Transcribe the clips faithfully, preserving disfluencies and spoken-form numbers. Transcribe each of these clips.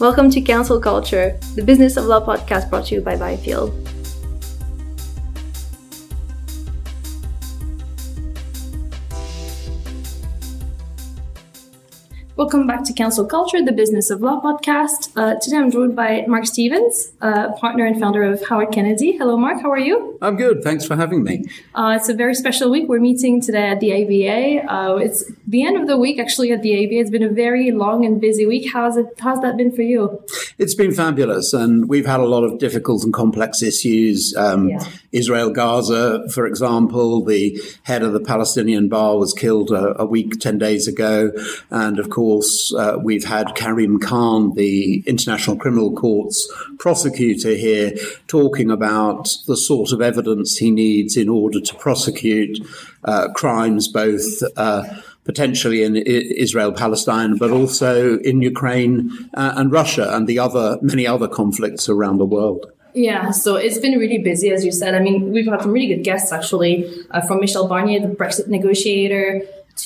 Welcome to Counsel Culture, the Business of Law podcast brought to you by Byfield. Welcome back to Counsel Culture, the Business of Law podcast. Uh, today I'm joined by Mark Stephens, uh, partner and founder of Howard Kennedy. Hello, Mark. How are you? I'm good. Thanks for having me. Uh, it's a very special week. We're meeting today at the A B A. Uh, it's the end of the week, actually, at the A B A. It's been a very long and busy week. How's it? How's that been for you? It's been fabulous, and we've had a lot of difficult and complex issues. Um, yeah. Israel-Gaza, for example. The head of the Palestinian bar was killed a, a week, ten days ago, and of course, Uh, we've had Karim Khan, the International Criminal Court's prosecutor here, talking about the sort of evidence he needs in order to prosecute uh, crimes both uh, potentially in I- Israel, Palestine, but also in Ukraine uh, and Russia and the other many other conflicts around the world. Yeah, so it's been really busy, as you said. I mean, we've had some really good guests, actually, uh, from Michel Barnier, the Brexit negotiator,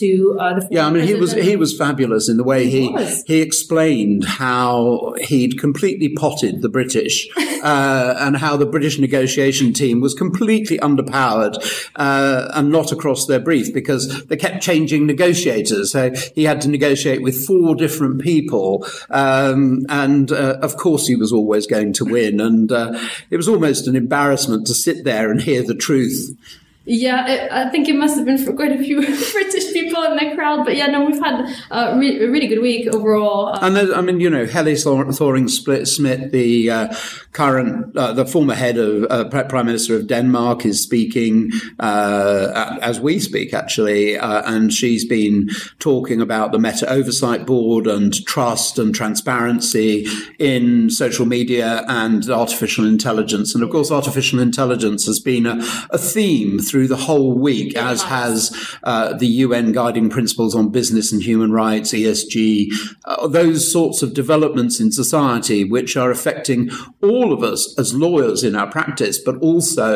to uh, the yeah, I mean, he president. was he was fabulous in the way he he, he explained how he'd completely potted the British uh, and how the British negotiation team was completely underpowered uh, and not across their brief because they kept changing negotiators. So he had to negotiate with four different people, um, and uh, of course he was always going to win. And uh, it was almost an embarrassment to sit there and hear the truth. Yeah, I think it must have been for quite a few British people in the crowd. But yeah, no, we've had a, re- a really good week overall. And then, I mean, you know, Helle Thorning-Schmidt, the uh, current, uh, the former head of uh, Prime Minister of Denmark, is speaking uh, as we speak, actually. Uh, and she's been talking about the Meta Oversight Board and trust and transparency in social media and artificial intelligence. And of course, artificial intelligence has been a, a theme through Through the whole week, as has uh, the U N guiding principles on business and human rights, E S G, uh, those sorts of developments in society which are affecting all of us as lawyers in our practice, but also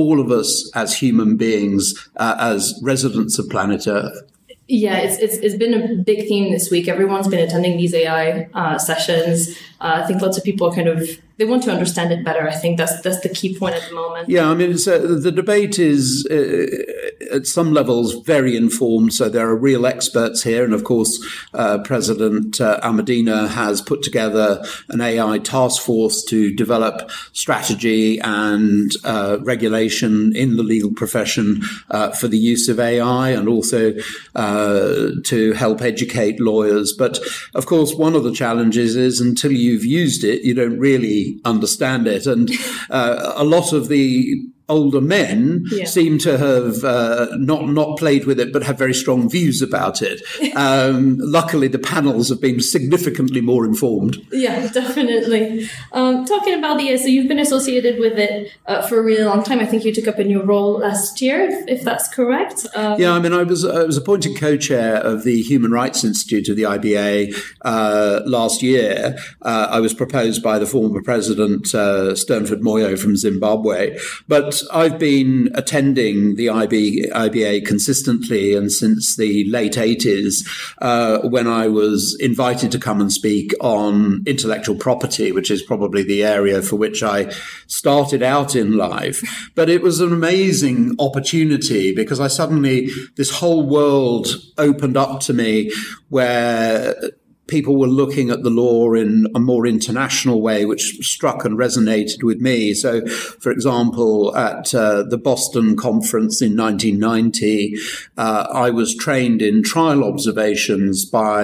all of us as human beings, uh, as residents of planet Earth. Yeah, it's, it's it's been a big theme this week. Everyone's been attending these A I uh, sessions. Uh, I think lots of people are kind of, they want to understand it better. I think that's that's the key point at the moment. Yeah, I mean, it's, uh, the debate is uh, at some levels very informed. So there are real experts here. And of course, uh, President uh, Almedina has put together an A I task force to develop strategy and uh, regulation in the legal profession uh, for the use of A I and also uh, Uh, to help educate lawyers. But of course, one of the challenges is until you've used it, you don't really understand it. And uh, a lot of the older men yeah. seem to have uh, not not played with it, but have very strong views about it. Um, luckily, the panels have been significantly more informed. Yeah, definitely. Um, talking about the A I, so you've been associated with it uh, for a really long time. I think you took up a new role last year, if, if that's correct. Um, yeah, I mean, I was I was appointed co-chair of the Human Rights Institute of the I B A uh, last year. Uh, I was proposed by the former president, uh, Sternford Moyo from Zimbabwe, but I've been attending the I B, I B A consistently and since the late eighties uh, when I was invited to come and speak on intellectual property, which is probably the area for which I started out in life. But it was an amazing opportunity because I suddenly, this whole world opened up to me where people were looking at the law in a more international way, which struck and resonated with me. So, for example, at uh, the Boston conference in nineteen ninety, uh, I was trained in trial observations by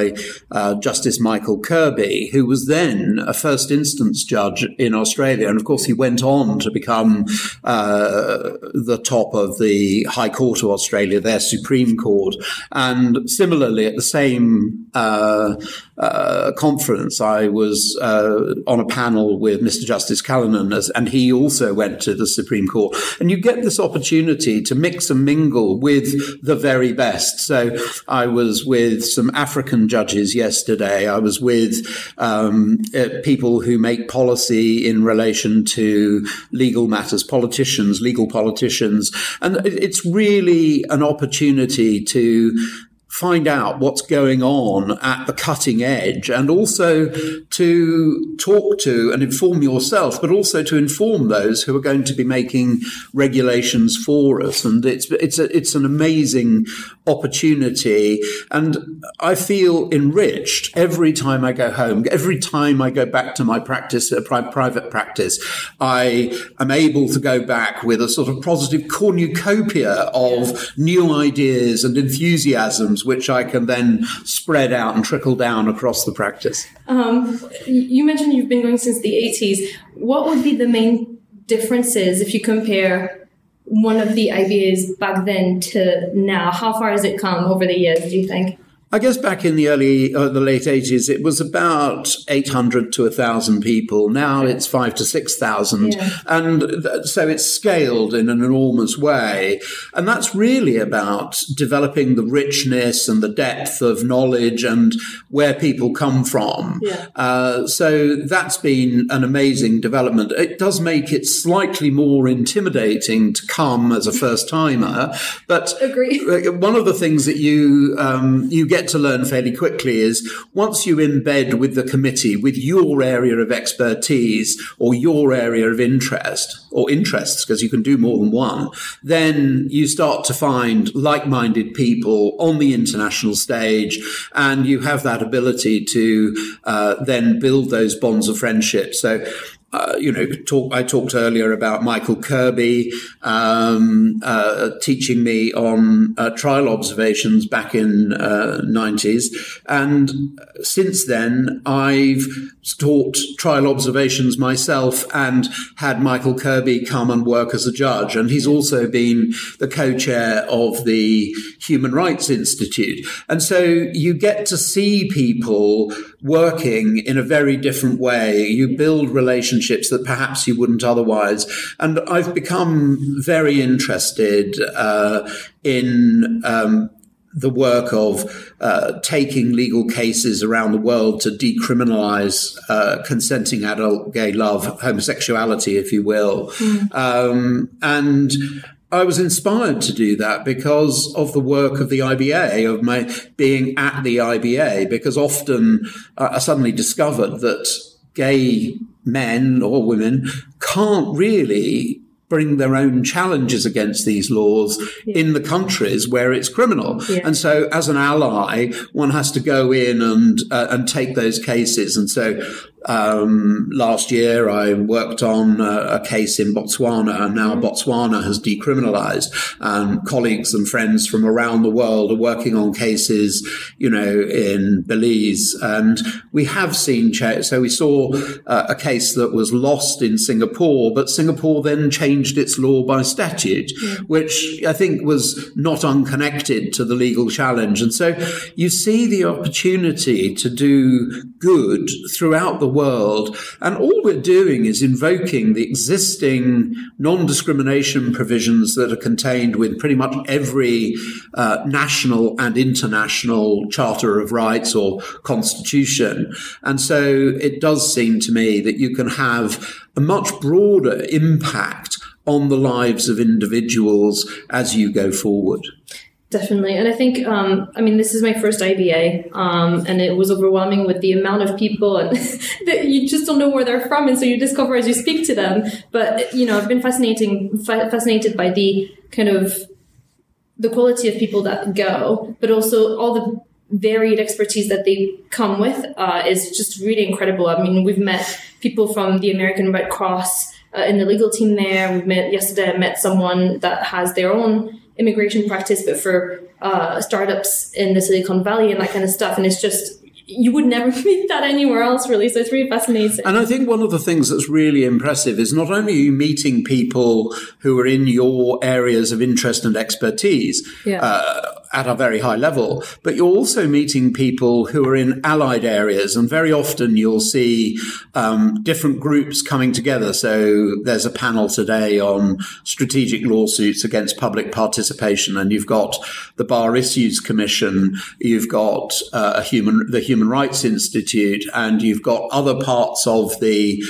uh, Justice Michael Kirby, who was then a first instance judge in Australia. And, of course, he went on to become uh, the top of the High Court of Australia, their Supreme Court. And similarly, at the same uh Uh, conference, I was uh, on a panel with Mister Justice Callinan, as, and he also went to the Supreme Court. And you get this opportunity to mix and mingle with the very best. So I was with some African judges yesterday. I was with um, uh, people who make policy in relation to legal matters, politicians, legal politicians. And it's really an opportunity to find out what's going on at the cutting edge, and also to talk to and inform yourself, but also to inform those who are going to be making regulations for us. And it's it's a, it's an amazing opportunity. And I feel enriched every time I go home, every time I go back to my practice, uh, pri- private practice, I am able to go back with a sort of positive cornucopia of new ideas and enthusiasms, which I can then spread out and trickle down across the practice. Um, you mentioned you've been going since the eighties. What would be the main differences if you compare one of the ideas back then to now? How far has it come over the years, do you think? I guess back in the early, uh, the late eighties, it was about eight hundred to one thousand people. Now it's five to six thousand. Yeah. And th- so it's scaled in an enormous way. And that's really about developing the richness and the depth of knowledge and where people come from. Yeah. Uh, so that's been an amazing development. It does make it slightly more intimidating to come as a first-timer. But Agree. One of the things that you, um, you get to learn fairly quickly is once you embed with the committee, with your area of expertise or your area of interest or interests, because you can do more than one, then you start to find like-minded people on the international stage, and you have that ability to uh, then build those bonds of friendship. So Uh, you know, talk, I talked earlier about Michael Kirby um, uh, teaching me on uh, trial observations back in uh, nineties. And since then, I've taught trial observations myself and had Michael Kirby come and work as a judge. And he's also been the co-chair of the Human Rights Institute. And so you get to see people working in a very different way. You build relationships that perhaps you wouldn't otherwise. And I've become very interested uh, in um, the work of uh, taking legal cases around the world to decriminalize uh, consenting adult gay love, homosexuality, if you will. Mm. Um, and I was inspired to do that because of the work of the I B A, of my being at the I B A, because often uh, I suddenly discovered that gay men or women can't really bring their own challenges against these laws yeah. in the countries where it's criminal. Yeah. And so as an ally, one has to go in and uh, and take those cases. And so um, last year I worked on a, a case in Botswana, and now Botswana has decriminalized. Um, colleagues and friends from around the world are working on cases, you know, in Belize. And we have seen, cha- so we saw uh, a case that was lost in Singapore, but Singapore then changed its law by statute, which I think was not unconnected to the legal challenge. And so you see the opportunity to do good throughout the world. And all we're doing is invoking the existing non-discrimination provisions that are contained with pretty much every uh, national and international Charter of Rights or constitution. And so it does seem to me that you can have a much broader impact on the lives of individuals as you go forward. Definitely. And I think, um, I mean, this is my first I B A, um, and it was overwhelming with the amount of people, and that you just don't know where they're from. And so you discover as you speak to them. But, you know, I've been fascinating, fa- fascinated by the kind of the quality of people that go, but also all the varied expertise that they come with uh, is just really incredible. I mean, we've met people from the American Red Cross uh, in the legal team there. We've met yesterday, I met someone that has their own immigration practice, but for uh, startups in the Silicon Valley and that kind of stuff. And it's just, you would never meet that anywhere else, really. So it's really fascinating. And I think one of the things that's really impressive is not only are you meeting people who are in your areas of interest and expertise, yeah. uh, at a very high level, but you're also meeting people who are in allied areas. And very often you'll see um, different groups coming together. So there's a panel today on strategic lawsuits against public participation, and you've got the Bar Issues Commission, you've got uh, a human, the Human Rights Institute, and you've got other parts of the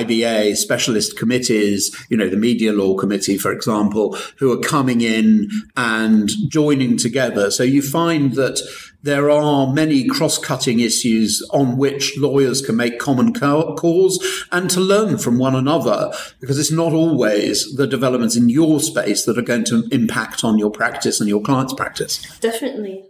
I B A specialist committees, you know, the Media Law Committee, for example, who are coming in and joining together together. So you find that there are many cross-cutting issues on which lawyers can make common cause and to learn from one another, because it's not always the developments in your space that are going to impact on your practice and your client's practice. Definitely.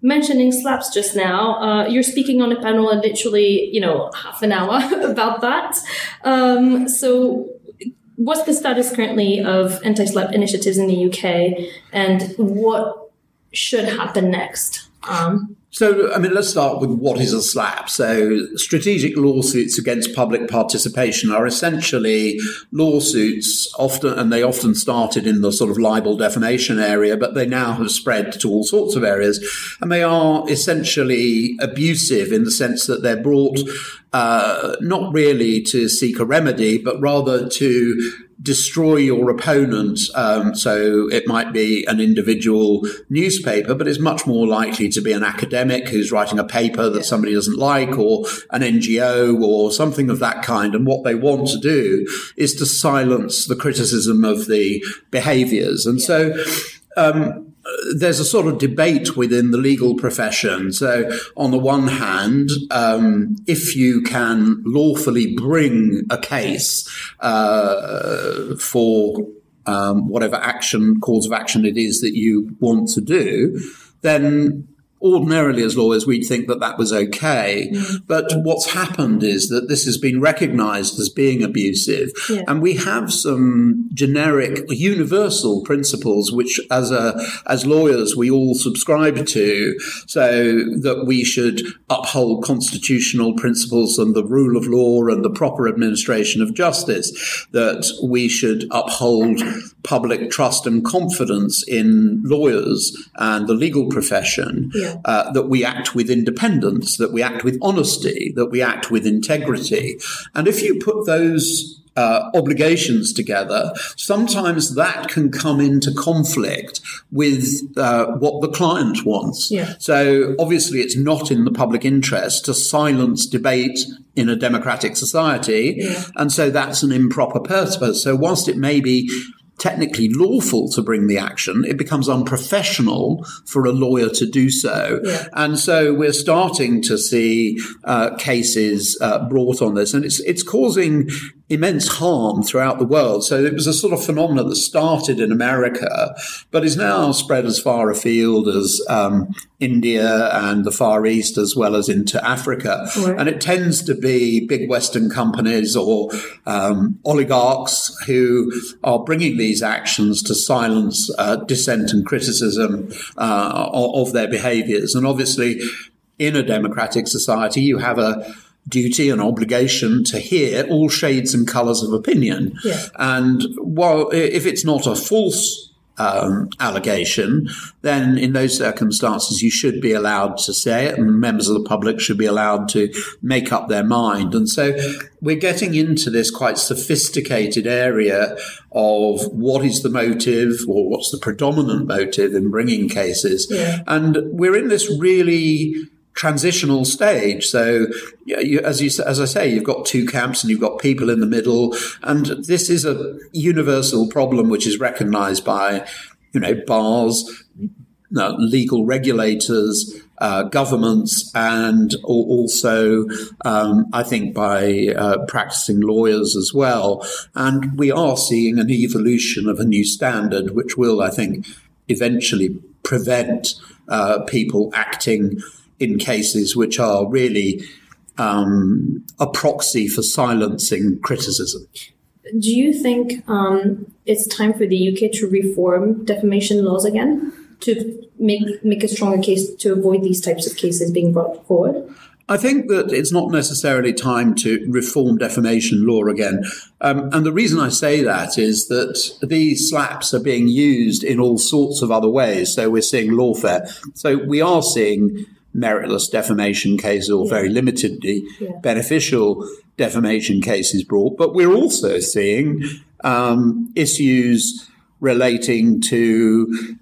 Mentioning SLAPPs just now, uh, you're speaking on a panel in literally, you know, half an hour about that. Um, so what's the status currently of anti-SLAPP initiatives in the U K, and what should happen next? Um, So, I mean, let's start with what is a SLAPP. So strategic lawsuits against public participation are essentially lawsuits often, and they often started in the sort of libel defamation area, but they now have spread to all sorts of areas. And they are essentially abusive in the sense that they're brought uh, not really to seek a remedy, but rather to destroy your opponent. Um, so it might be an individual newspaper, but it's much more likely to be an academic who's writing a paper that somebody doesn't like, or an N G O or something of that kind. And what they want to do is to silence the criticism of the behaviors. And so um there's a sort of debate within the legal profession. So on the one hand, um, if you can lawfully bring a case uh, for um, whatever action, cause of action it is that you want to do, then ordinarily, as lawyers, we'd think that that was okay. Mm. But what's happened is that this has been recognised as being abusive. Yeah. And we have some generic, universal principles, which as a as lawyers, we all subscribe to, so that we should uphold constitutional principles and the rule of law and the proper administration of justice, that we should uphold public trust and confidence in lawyers and the legal profession. Yeah. Uh, that we act with independence, that we act with honesty, that we act with integrity. And if you put those uh, obligations together, sometimes that can come into conflict with uh, what the client wants. Yeah. So obviously it's not in the public interest to silence debate in a democratic society. Yeah. And so that's an improper purpose. So whilst it may be technically lawful to bring the action, it becomes unprofessional for a lawyer to do so. Yeah. And so we're starting to see uh, cases uh, brought on this, and it's it's causing immense harm throughout the world. So it was a sort of phenomenon that started in America, but is now spread as far afield as um, India and the Far East, as well as into Africa. Right. And it tends to be big Western companies or um, oligarchs who are bringing these actions to silence uh, dissent and criticism uh, of their behaviours. And obviously, in a democratic society, you have a duty and obligation to hear all shades and colours of opinion. Yeah. And while if it's not a false um, allegation, then in those circumstances you should be allowed to say it, and members of the public should be allowed to make up their mind. And so we're getting into this quite sophisticated area of what is the motive, or what's the predominant motive in bringing cases. Yeah. And we're in this really transitional stage. So you, as you as I say, you've got two camps and you've got people in the middle, and this is a universal problem which is recognised by, you know, bars, uh, legal regulators, uh, governments, and also um, I think by uh, practising lawyers as well. And we are seeing an evolution of a new standard, which will, I think, eventually prevent uh, people acting in cases which are really um, a proxy for silencing criticism. Do you think um, it's time for the U K to reform defamation laws again, to make make a stronger case to avoid these types of cases being brought forward? I think that it's not necessarily time to reform defamation law again. Um, and the reason I say that is that these SLAPPs are being used in all sorts of other ways. So we're seeing lawfare. So we are seeing meritless defamation cases, or yeah, very limitedly yeah, beneficial defamation cases brought. But we're also seeing um, issues relating to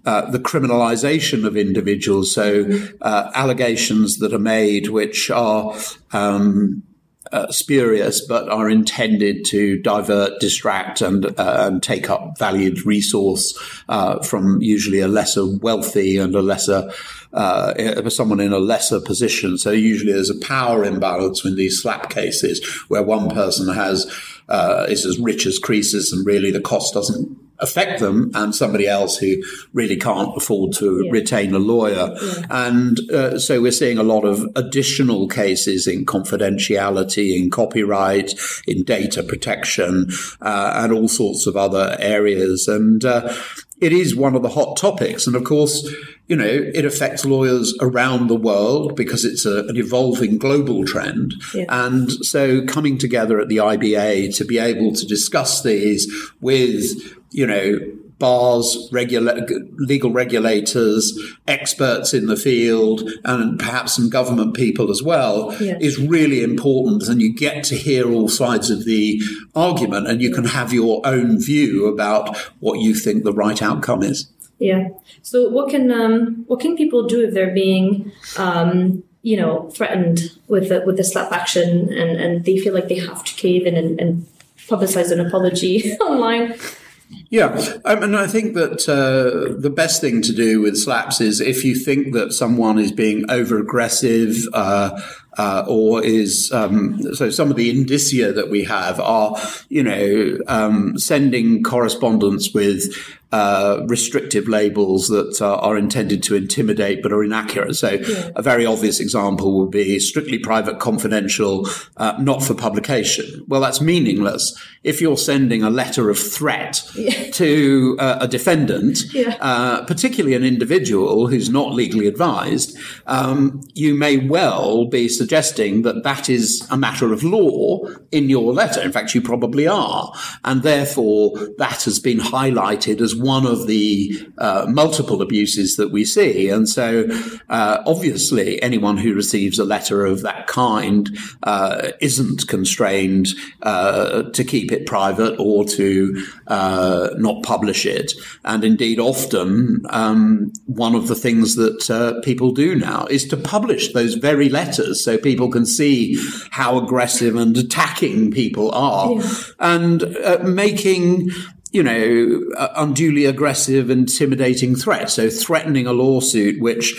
uh, the criminalisation of individuals. So uh, allegations that are made which are um, uh, spurious, but are intended to divert, distract, and, uh, and take up valued resource uh, from usually a lesser wealthy and a lesser uh, someone in a lesser position. So usually there's a power imbalance in these slap cases where one person has uh, is as rich as Croesus, and really the cost doesn't affect them, and somebody else who really can't afford to yeah. retain a lawyer. Yeah. And uh, so we're seeing a lot of additional cases in confidentiality, in copyright, in data protection, uh, and all sorts of other areas. And uh, it is one of the hot topics. And of course, you know, it affects lawyers around the world because it's a, an evolving global trend. Yeah. And so coming together at the I B A to be able to discuss these with, you know, bars, regula- legal regulators, experts in the field, and perhaps some government people as well, yeah. is really important. And you get to hear all sides of the argument, and you can have your own view about what you think the right outcome is. Yeah. So what can um, what can people do if they're being, um, you know, threatened with the, with the slap action, and, and they feel like they have to cave in and, and publicize an apology online? Yeah, um, and I think that uh, the best thing to do with slaps is if you think that someone is being over-aggressive uh, uh, or is um, – so some of the indicia that we have are, you know, um, sending correspondence with – Uh, restrictive labels that uh, are intended to intimidate but are inaccurate. So yeah. a very obvious example would be strictly private, confidential, uh, not for publication. Well, that's meaningless. If you're sending a letter of threat yeah. to uh, a defendant, yeah. uh, particularly an individual who's not legally advised, um, you may well be suggesting that that is a matter of law in your letter. In fact, you probably are. And therefore, that has been highlighted as one of the uh, multiple abuses that we see. And so uh, obviously anyone who receives a letter of that kind uh, isn't constrained uh, to keep it private or to uh, not publish it. And indeed often um, one of the things that uh, people do now is to publish those very letters so people can see how aggressive and attacking people are. Yeah. And uh, making you know, uh, unduly aggressive, intimidating threats. So threatening a lawsuit, which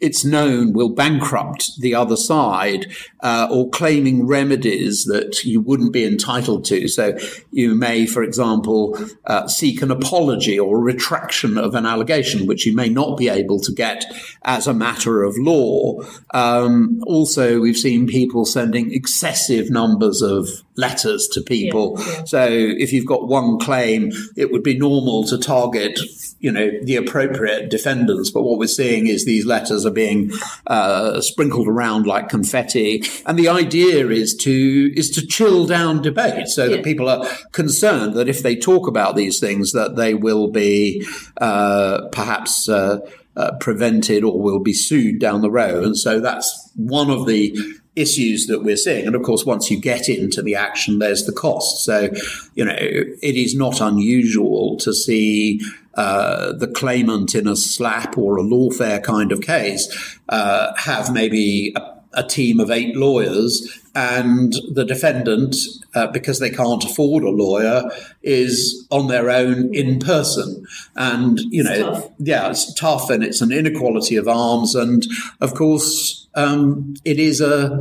it's known will bankrupt the other side, uh, or claiming remedies that you wouldn't be entitled to. So you may, for example, uh, seek an apology or retraction of an allegation, which you may not be able to get as a matter of law. Um, also, we've seen people sending excessive numbers of letters to people. Yeah, yeah. So if you've got one claim, it would be normal to target, you know, the appropriate defendants. But what we're seeing is these letters are being uh, sprinkled around like confetti. And the idea is to is to chill down debate so yeah. that people are concerned that if they talk about these things, that they will be uh, perhaps uh, uh, prevented or will be sued down the road. And so that's one of the issues that we're seeing. And of course, once you get into the action, there's the cost. So, you know, it is not unusual to see uh, the claimant in a slap or a lawfare kind of case uh, have maybe a, a team of eight lawyers, and the defendant, uh, because they can't afford a lawyer, is on their own in person. And, you know, it's yeah, it's tough, and it's an inequality of arms. And of course, Um, it is a,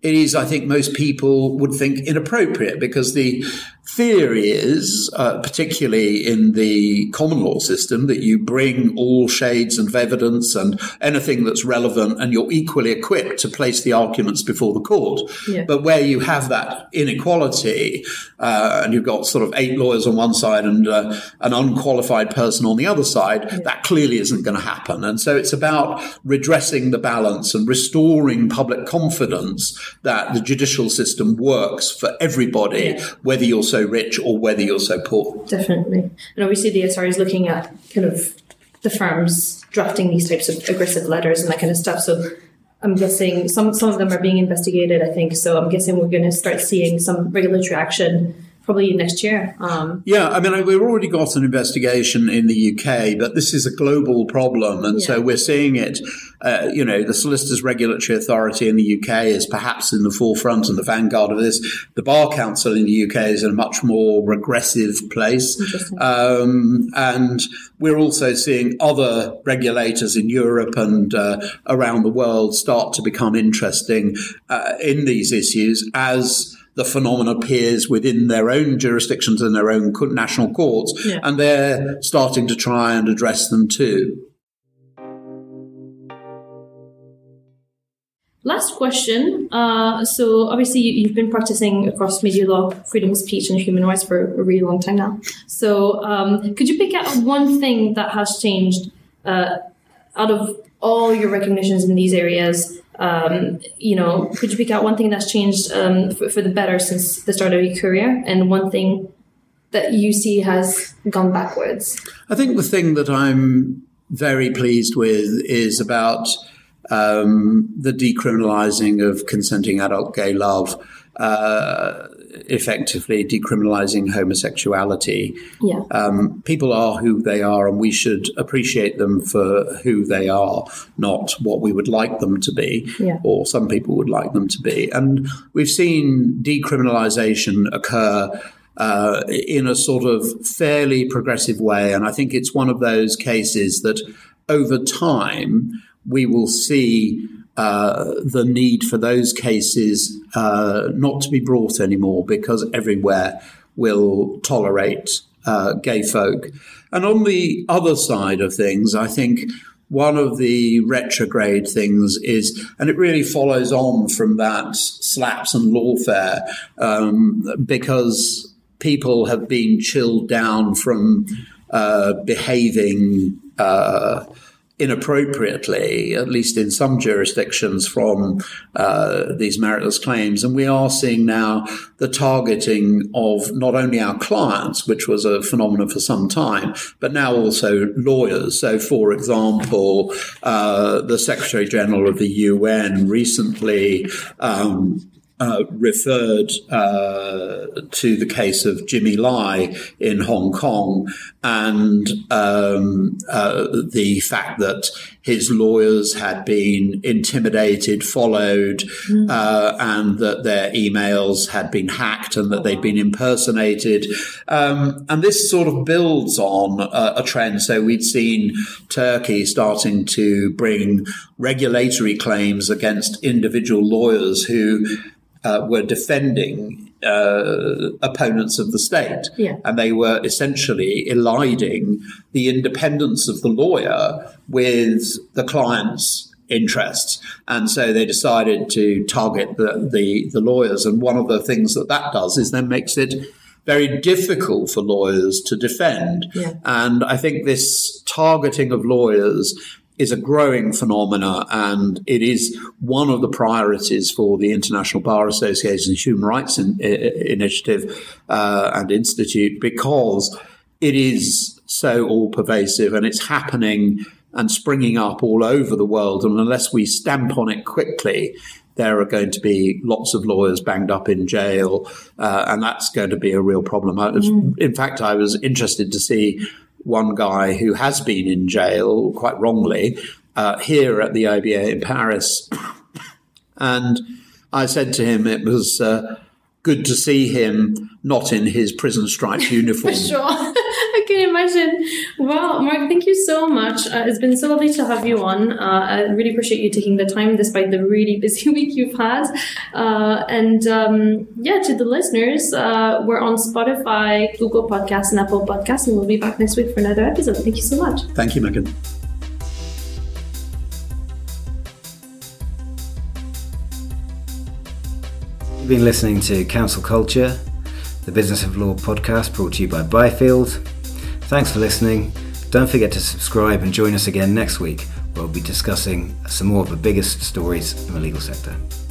it is, I think most people would think inappropriate, because the theory is, uh, particularly in the common law system, that you bring all shades of evidence and anything that's relevant, and you're equally equipped to place the arguments before the court. Yeah. But where you have that inequality, uh, and you've got sort of eight lawyers on one side and uh, an unqualified person on the other side, yeah. that clearly isn't going to happen. And so it's about redressing the balance and restoring public confidence that the judicial system works for everybody, yeah. whether you're so rich or whether you're so poor. Definitely. And obviously the S R A is looking at kind of the firms drafting these types of aggressive letters and that kind of stuff. So I'm guessing some, some of them are being investigated, I think. So I'm guessing we're going to start seeing some regulatory action probably next year. Um, yeah, I mean, we've already got an investigation in the U K, but this is a global problem. And yeah. so we're seeing it, uh, you know, the Solicitors Regulatory Authority in the U K is perhaps in the forefront and the vanguard of this. The Bar Council in the U K is in a much more regressive place. Um, and we're also seeing other regulators in Europe and uh, around the world start to become interesting uh, in these issues as the phenomenon appears within their own jurisdictions and their own national courts, yeah. and they're starting to try and address them too. Last question. Uh, so obviously you, you've been practicing across media law, freedom of speech and human rights for a really long time now. So um, could you pick out one thing that has changed uh, out of all your recognitions in these areas? Um, you know, could you pick out one thing that's changed um, for, for the better since the start of your career and one thing that you see has gone backwards? I think the thing that I'm very pleased with is about um, the decriminalising of consenting adult gay love, uh, effectively decriminalising homosexuality. Yeah. Um, people are who they are and we should appreciate them for who they are, not what we would like them to be, yeah. or some people would like them to be. And we've seen decriminalisation occur uh, in a sort of fairly progressive way. And I think it's one of those cases that over time we will see Uh, the need for those cases uh, not to be brought anymore because everywhere will tolerate uh, gay folk. And on the other side of things, I think one of the retrograde things is, and it really follows on from that slaps and lawfare, um, because people have been chilled down from uh, behaving uh inappropriately, at least in some jurisdictions, from uh, these meritless claims. And we are seeing now the targeting of not only our clients, which was a phenomenon for some time, but now also lawyers. So, for example, uh, the Secretary General of the U N recently um, Uh, referred uh, to the case of Jimmy Lai in Hong Kong and um, uh, the fact that his lawyers had been intimidated, followed, mm. uh, and that their emails had been hacked and that they'd been impersonated. Um, and this sort of builds on a, a trend. So we'd seen Turkey starting to bring regulatory claims against individual lawyers who Uh, were defending uh, opponents of the state. Yeah. And they were essentially eliding the independence of the lawyer with the client's interests. And so they decided to target the, the, the lawyers. And one of the things that that does is then makes it very difficult for lawyers to defend. Yeah. And I think this targeting of lawyers is a growing phenomena, and it is one of the priorities for the International Bar Association's Human Rights in, in, Initiative uh, and Institute, because it is so all-pervasive and it's happening and springing up all over the world. And unless we stamp on it quickly, there are going to be lots of lawyers banged up in jail, uh, and that's going to be a real problem. I was, mm. In fact, I was interested to see one guy who has been in jail, quite wrongly, uh, here at the I B A in Paris. And I said to him, it was uh, good to see him not in his prison stripe uniform. For sure. I can imagine. Well, Mark, thank you so much. Uh, it's been so lovely to have you on. Uh, I really appreciate you taking the time, despite the really busy week you've had. Uh, and um, yeah, to the listeners, uh, we're on Spotify, Google Podcasts, and Apple Podcasts, and we'll be back next week for another episode. Thank you so much. Thank you, Megan. You've been listening to Counsel Culture, the Business of Law podcast brought to you by Byfield. Thanks for listening. Don't forget to subscribe and join us again next week, where we'll be discussing some more of the biggest stories in the legal sector.